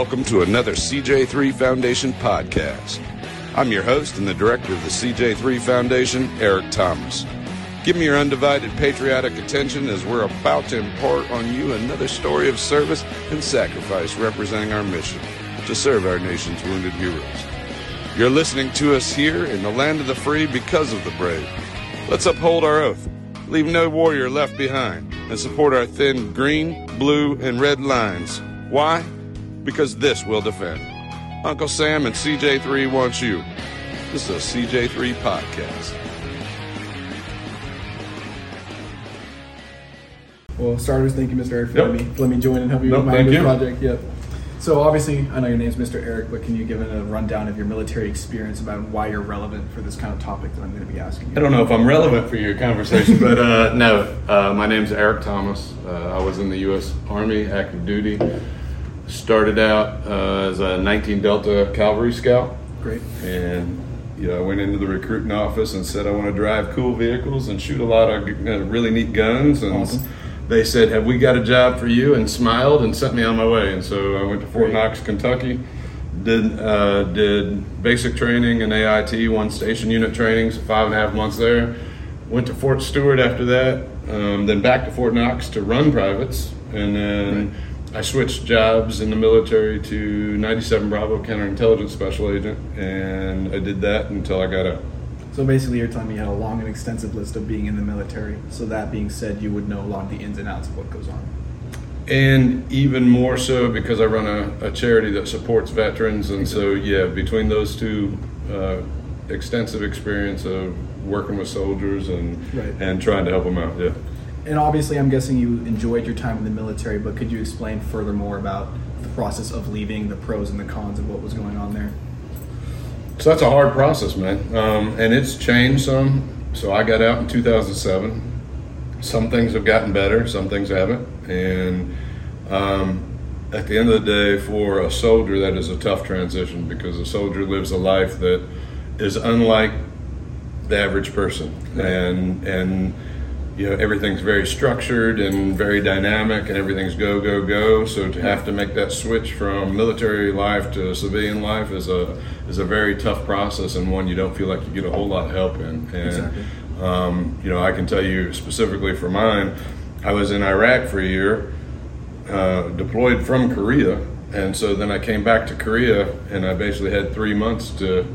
Welcome to another CJ3 Foundation podcast. I'm your host and the director of the CJ3 Foundation, Eric Thomas. Give me your undivided patriotic attention as we're about to impart on you another story of service and sacrifice representing our mission to serve our nation's wounded heroes. You're listening to us here in the land of the free because of the brave. Let's uphold our oath, leave no warrior left behind, and support our thin green, blue, and red lines. Why? Because this will defend. Uncle Sam and CJ3 want you. This is a CJ3 podcast. Well, starters, thank you, Mr. Eric, for letting me join and help you with my new project. Yep. So obviously, I know your name's Mr. Eric, but can you give a rundown of your military experience about why you're relevant for this kind of topic that I'm going to be asking you? I don't know if I'm relevant for your conversation, but my name's Eric Thomas. I was in the U.S. Army, active duty. Started out as a 19 Delta Cavalry Scout. Great. And I went into the recruiting office and said I want to drive cool vehicles and shoot a lot of really neat guns. And awesome. They said, have we got a job for you? And smiled and sent me on my way. And so I went to Fort Knox, Kentucky, did basic training and AIT, one station unit training, so 5.5 months there. Went to Fort Stewart after that, then back to Fort Knox to run privates. And then I switched jobs in the military to 97 Bravo counterintelligence special agent. And I did that until I got out. So basically, you're telling me you had a long and extensive list of being in the military. So that being said, you would know a lot of the ins and outs of what goes on. And even more so because I run a charity that supports veterans. And so, between those two, extensive experience of working with soldiers and trying to help them out. Yeah. And obviously, I'm guessing you enjoyed your time in the military, but could you explain furthermore about the process of leaving, the pros and the cons of what was going on there? So that's a hard process, man. And it's changed some. So I got out in 2007. Some things have gotten better, some things haven't. And at the end of the day, for a soldier, that is a tough transition because a soldier lives a life that is unlike the average person. Right. And everything's very structured and very dynamic and everything's go, go, go. So to have to make that switch from military life to civilian life is a very tough process and one you don't feel like you get a whole lot of help in. And, exactly. I can tell you specifically for mine, I was in Iraq for a year, deployed from Korea. And so then I came back to Korea and I basically had 3 months to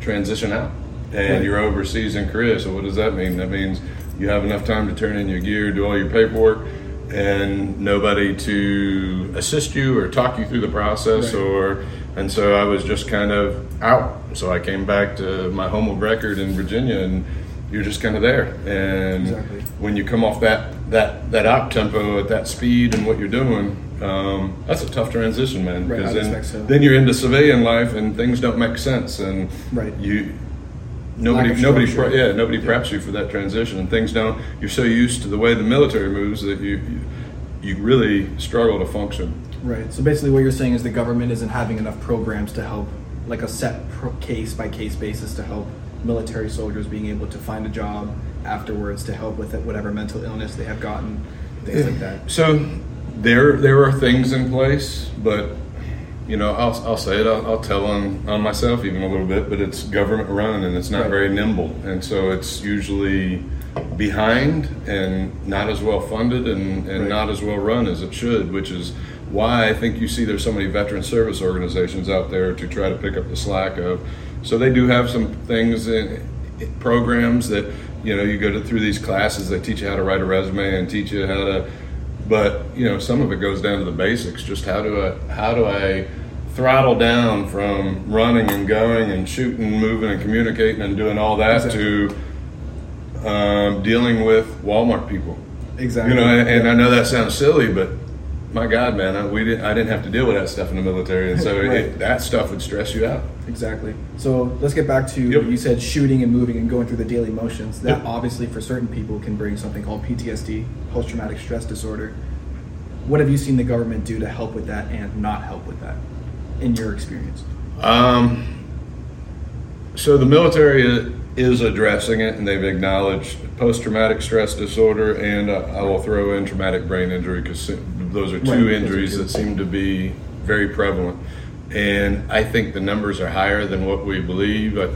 transition out. And you're overseas in Korea, so what does that mean? That means you have enough time to turn in your gear, do all your paperwork, and nobody to assist you or talk you through the process. Right. And so I was just kind of out. So I came back to my home of record in Virginia, and you're just kind of there. And when you come off that op tempo at that speed and what you're doing, that's a tough transition, man. Right, because then you're into civilian life, and things don't make sense, and Nobody preps you for that transition, and things don't. You're so used to the way the military moves that you really struggle to function. Right. So basically, what you're saying is the government isn't having enough programs to help, like a set case by case basis to help military soldiers being able to find a job afterwards to help with whatever mental illness they have gotten, things like that. So there are things in place, but. I'll say it, I'll tell on myself even a little bit, but it's government run and it's not very nimble. And so it's usually behind and not as well funded and not as well run as it should, which is why I think you see there's so many veteran service organizations out there to try to pick up the slack of. So they do have some things in programs that, you go through these classes, they teach you how to write a resume and teach you how to, but, some of it goes down to the basics, just how do I throttle down from running and going and shooting, moving and communicating and doing all that to dealing with Walmart people. Exactly. And I know that sounds silly, but my God, man, I didn't have to deal with that stuff in the military. And so that stuff would stress you out. Exactly. So let's get back to, you said shooting and moving and going through the daily motions. That obviously for certain people can bring something called PTSD, post-traumatic stress disorder. What have you seen the government do to help with that and not help with that in your experience? So the military is addressing it, and they've acknowledged post-traumatic stress disorder, and I will throw in traumatic brain injury because those are two injuries that seem to be very prevalent. And I think the numbers are higher than what we believe. I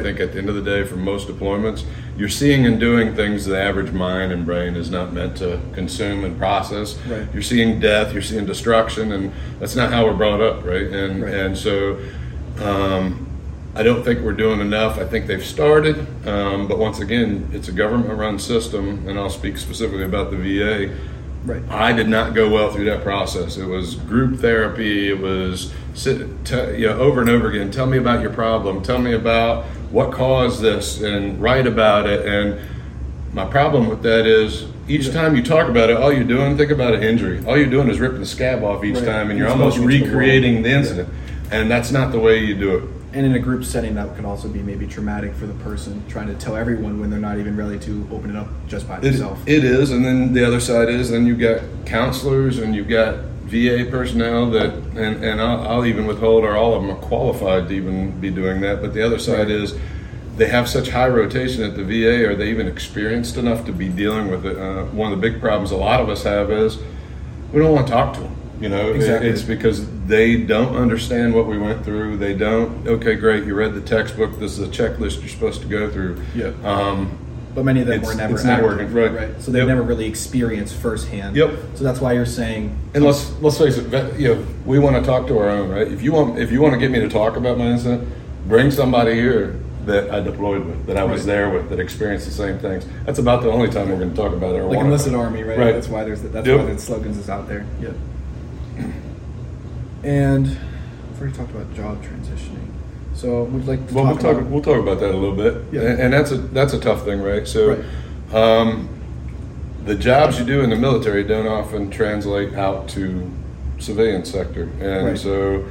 think at the end of the day, for most deployments, you're seeing and doing things the average mind and brain is not meant to consume and process. Right. You're seeing death, you're seeing destruction, and that's not how we're brought up, right? And so I don't think we're doing enough. I think they've started, but once again, it's a government-run system, and I'll speak specifically about the VA. Right. I did not go well through that process. It was group therapy. It was over and over again. Tell me about your problem. Tell me about what caused this, and write about it. And my problem with that is each time you talk about it, all you're doing, think about an injury. All you're doing is ripping the scab off each time, and you're almost recreating the incident. Yeah. And that's not the way you do it. And in a group setting, that can also be maybe traumatic for the person trying to tell everyone when they're not even ready to open it up just by themselves. It is, and then the other side is, then you've got counselors and you've got VA personnel that, and I'll even withhold, or all of them are qualified to even be doing that, but the other side is they have such high rotation at the VA, are they even experienced enough to be dealing with it? One of the big problems a lot of us have is we don't want to talk to them. It's because they don't understand what we went through. They don't. Okay, great. You read the textbook. This is a checklist you're supposed to go through. Yeah. But many of them were never active, right? So they've never really experienced firsthand. Yep. So that's why you're saying. And let's face it. We want to talk to our own, right? If you want to get me to talk about my incident, bring somebody here that I deployed with, that I was there with, that experienced the same things. That's about the only time we're going to talk about it. Or like enlisted army, right? Right. That's why why the slogans is out there. Yep. And I've already talked about job transitioning, so we'd like to we'll talk about that a little bit. Yeah. And that's a tough thing, right? So the jobs you do in the military don't often translate out to civilian sector, and so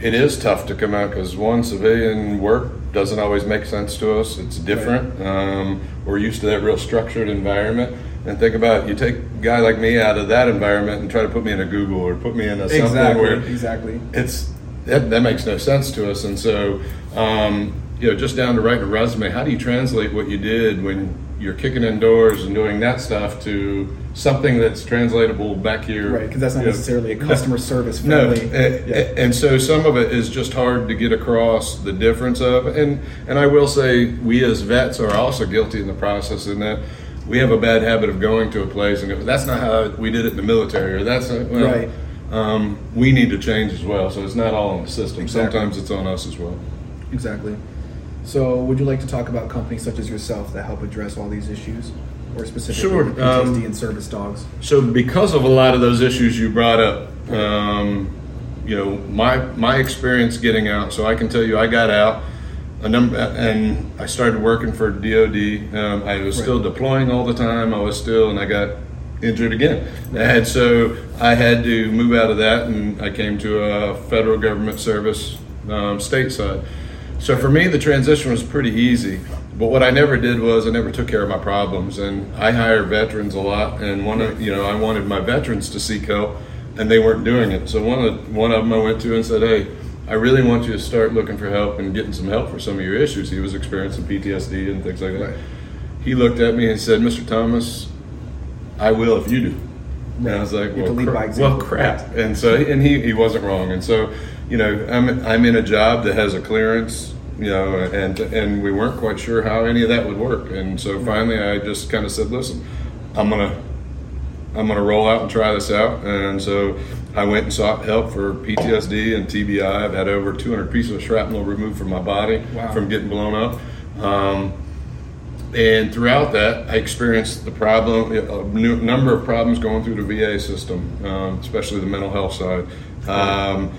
it is tough to come out, because one, civilian work doesn't always make sense to us. It's different. We're used to that real structured environment. And think about it, you take a guy like me out of that environment and try to put me in a Google or put me in a something where it's that makes no sense to us. And so, just down to writing a resume, how do you translate what you did when you're kicking in doors and doing that stuff to something that's translatable back here? Right, because that's not necessarily a customer service friendly. No, and so some of it is just hard to get across the difference of. And I will say, we as vets are also guilty in the process in that. We have a bad habit of going to a place and that's not how we did it in the military, or that's not, we need to change as well. So it's not all on the system. Exactly. Sometimes it's on us as well. Exactly. So would you like to talk about companies such as yourself that help address all these issues, or specifically PTSD and service dogs? So because of a lot of those issues you brought up, my experience getting out, so I can tell you I got out. And I started working for DOD. I was still deploying all the time. And I got injured again. And so I had to move out of that, and I came to a federal government service stateside. So for me, the transition was pretty easy. But what I never did was I never took care of my problems. And I hire veterans a lot, and I wanted my veterans to seek help, and they weren't doing it. So one of them I went to and said, hey, I really want you to start looking for help and getting some help for some of your issues. He was experiencing PTSD and things like that. Right. He looked at me and said, Mr. Thomas, I will if you do. Right. And I was like, well, crap. And so, and he wasn't wrong. And so, I'm in a job that has a clearance, and we weren't quite sure how any of that would work. And so finally I just kind of said, listen, I'm going to roll out and try this out. And so I went and sought help for PTSD and TBI. I've had over 200 pieces of shrapnel removed from my body from getting blown up. And throughout that, I experienced a number of problems going through the VA system, especially the mental health side.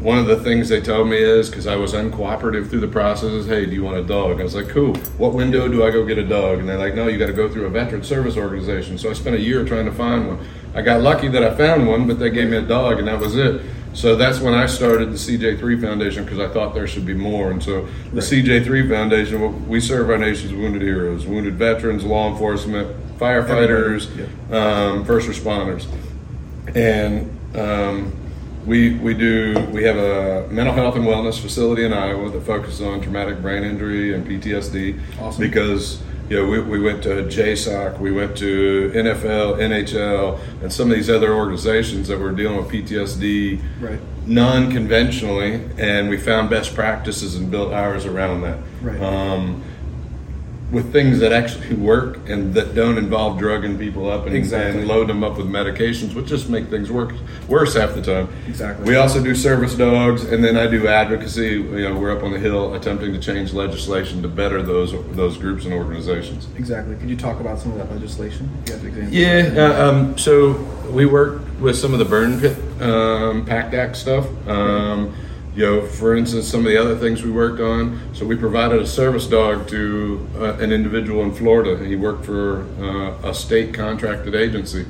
One of the things they told me is, because I was uncooperative through the process, is, hey, do you want a dog? I was like, cool. What window do I go get a dog? And they're like, no, you got to go through a veteran service organization. So I spent a year trying to find one. I got lucky that I found one, but they gave me a dog, and that was it. So that's when I started the CJ3 Foundation, because I thought there should be more. And so the CJ3 Foundation, we serve our nation's wounded heroes, wounded veterans, law enforcement, firefighters, first responders. And We have a mental health and wellness facility in Iowa that focuses on traumatic brain injury and PTSD. Awesome. Because You know, we went to JSOC, we went to NFL, NHL, and some of these other organizations that were dealing with PTSD right. non-conventionally, and we found best practices and built ours around that. Right. With things that actually work and that don't involve drugging people up and, exactly. and load them up with medications, which just make things worse half the time. Exactly. We also do service dogs, and then I do advocacy. You know, we're up on the Hill attempting to change legislation to better those groups and organizations. Exactly. Could you talk about some of that legislation? You have examples. Yeah. So we work with some of the Burn Pit PACT Act stuff. You know, for instance, some of the other things we worked on. So we provided a service dog to an individual in Florida. He worked for a state contracted agency.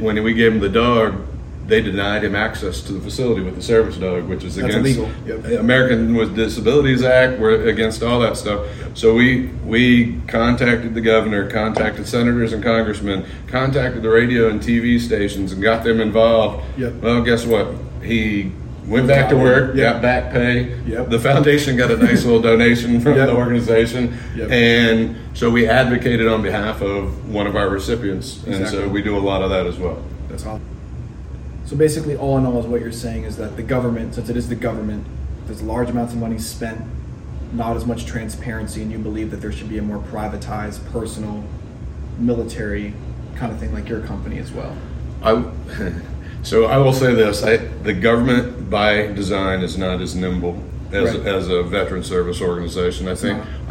When we gave him the dog, they denied him access to the facility with the service dog, which is against illegal. Yep. American with Disabilities Act. We're against all that stuff. So we contacted the governor, contacted senators and congressmen, contacted the radio and TV stations, and got them involved. Yep. Well, guess what? He went back to work, yep. got back pay. Yep. The foundation got a nice little donation from yep. the organization. Yep. And so we advocated on behalf of one of our recipients. Exactly. And so we do a lot of that as well. That's awesome. So basically, all in all, is what you're saying is that the government, since it is the government, there's large amounts of money spent, not as much transparency, and you believe that there should be a more privatized, personal, military kind of thing like your company as well. So I will say this, the government by design is not as nimble as right. as a veteran service organization. I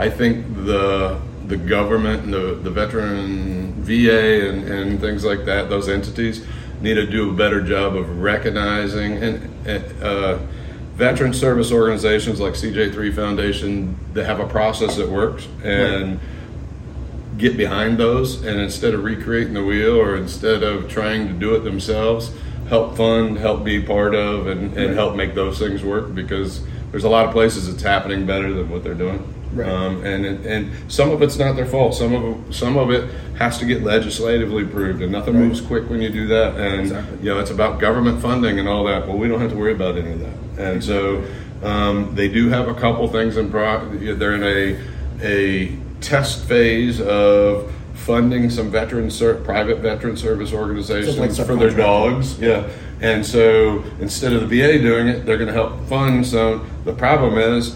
think the government and the veteran VA and things like that, those entities need to do a better job of recognizing and veteran service organizations like CJ3 Foundation that have a process that works and right. get behind those, and instead of recreating the wheel or instead of trying to do it themselves, help fund, help be part of, and right. help make those things work, because there's a lot of places it's happening better than what they're doing. Right. And some of it's not their fault. Some of it has to get legislatively approved, and nothing right. moves quick when you do that. And exactly. you know, it's about government funding and all that. Well, we don't have to worry about any of that. And exactly. so they do have a couple things in progress. They're in a test phase of funding some private veteran service organizations for their dogs. Yeah. And so instead of the VA doing it, they're going to help fund some. The problem is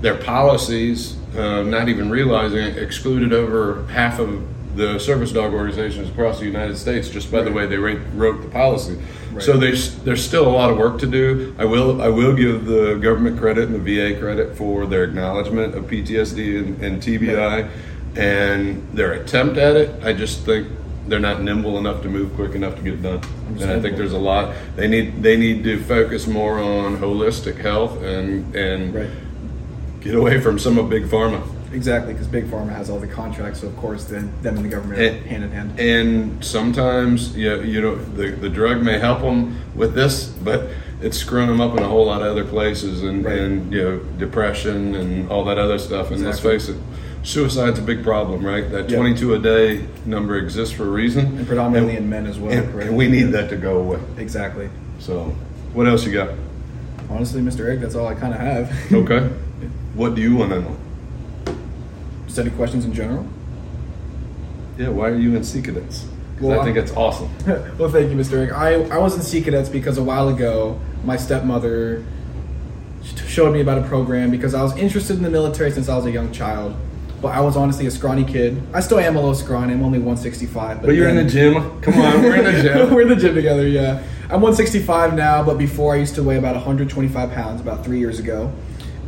their policies, not even realizing it, excluded over half of the service dog organizations across the United States just by right. the way they wrote the policy. Right. So there's still a lot of work to do. I will give the government credit and the VA credit for their acknowledgement of PTSD and TBI. Right. And their attempt at it, I just think they're not nimble enough to move quick enough to get it done. And I think there's a lot they need to focus more on holistic health and right. get away from some of Big Pharma. Exactly, because Big Pharma has all the contracts, so of course them and the government are hand in hand. And sometimes, you know, the drug may help them with this, but it's screwing them up in a whole lot of other places, and, right. and you know, depression and all that other stuff. And exactly. let's face it, suicide's a big problem, right? That 22 yep. a day number exists for a reason. And predominantly in men as well. And we need that to go away. Exactly. So, what else you got? Honestly, Mr. Eric, that's all I kind of have. Okay. What do you want to know? Just any questions in general? Yeah, why are you in Sea Cadets? Because I think it's awesome. Well, thank you, Mr. Eric. I was in Sea Cadets because a while ago, my stepmother showed me about a program because I was interested in the military since I was a young child. But I was honestly a scrawny kid. I still am a little scrawny. I'm only 165. But you're in the gym. Come on, we're in the gym. We're in the gym together, yeah. I'm 165 now, but before I used to weigh about 125 pounds about 3 years ago.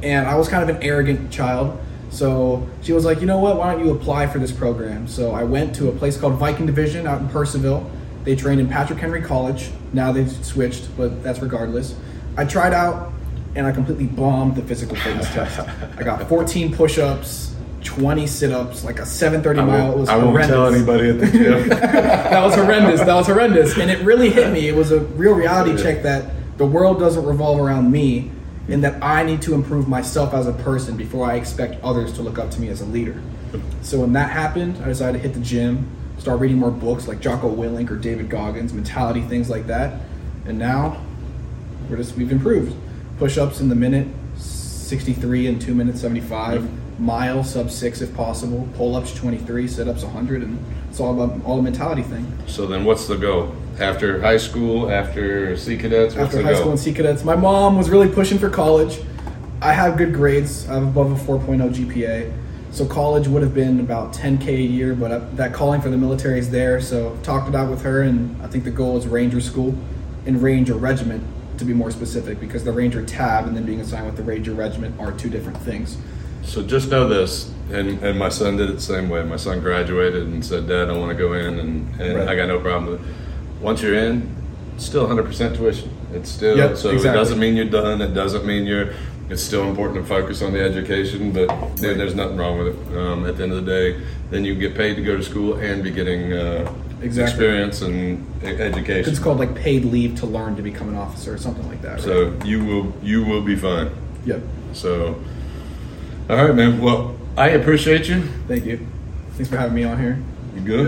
And I was kind of an arrogant child. So she was like, you know what, why don't you apply for this program? So I went to a place called Viking Division out in Purcellville. They trained in Patrick Henry College. Now they've switched, but that's regardless. I tried out, and I completely bombed the physical fitness test. I got 14 push-ups. 20 sit-ups, like a 730 mile. It was horrendous. I won't tell anybody at the gym. That was horrendous. And it really hit me. It was a real reality check that the world doesn't revolve around me, and that I need to improve myself as a person before I expect others to look up to me as a leader. So when that happened, I decided to hit the gym, start reading more books like Jocko Willink or David Goggins, mentality, things like that. And now we've improved. Push-ups in the minute 63 and 2 minutes 75. mile, sub six if possible, pull-ups 23, sit-ups 100, and it's all about all the mentality thing. So then what's the go? After high school, after Sea Cadets? After high school and Sea Cadets. My mom was really pushing for college. I have good grades. I have above a 4.0 GPA. So college would have been about $10K a year, but that calling for the military is there. So talked it out with her, and I think the goal is ranger school and ranger regiment, to be more specific, because the ranger tab and then being assigned with the ranger regiment are two different things. So just know this, and my son did it the same way. My son graduated and said, Dad, I want to go in, and right. I got no problem with it. Once you're in, it's still 100% tuition. It's still, yep, so exactly. It doesn't mean you're done. It doesn't mean you're, it's still important to focus on the education, but dude, there's nothing wrong with it. At the end of the day, then you get paid to go to school and be getting experience and education. It's called like paid leave to learn to become an officer or something like that. So right? you will be fine. Yep. So, all right, man. Well, I appreciate you. Thank you. Thanks for having me on here. You good?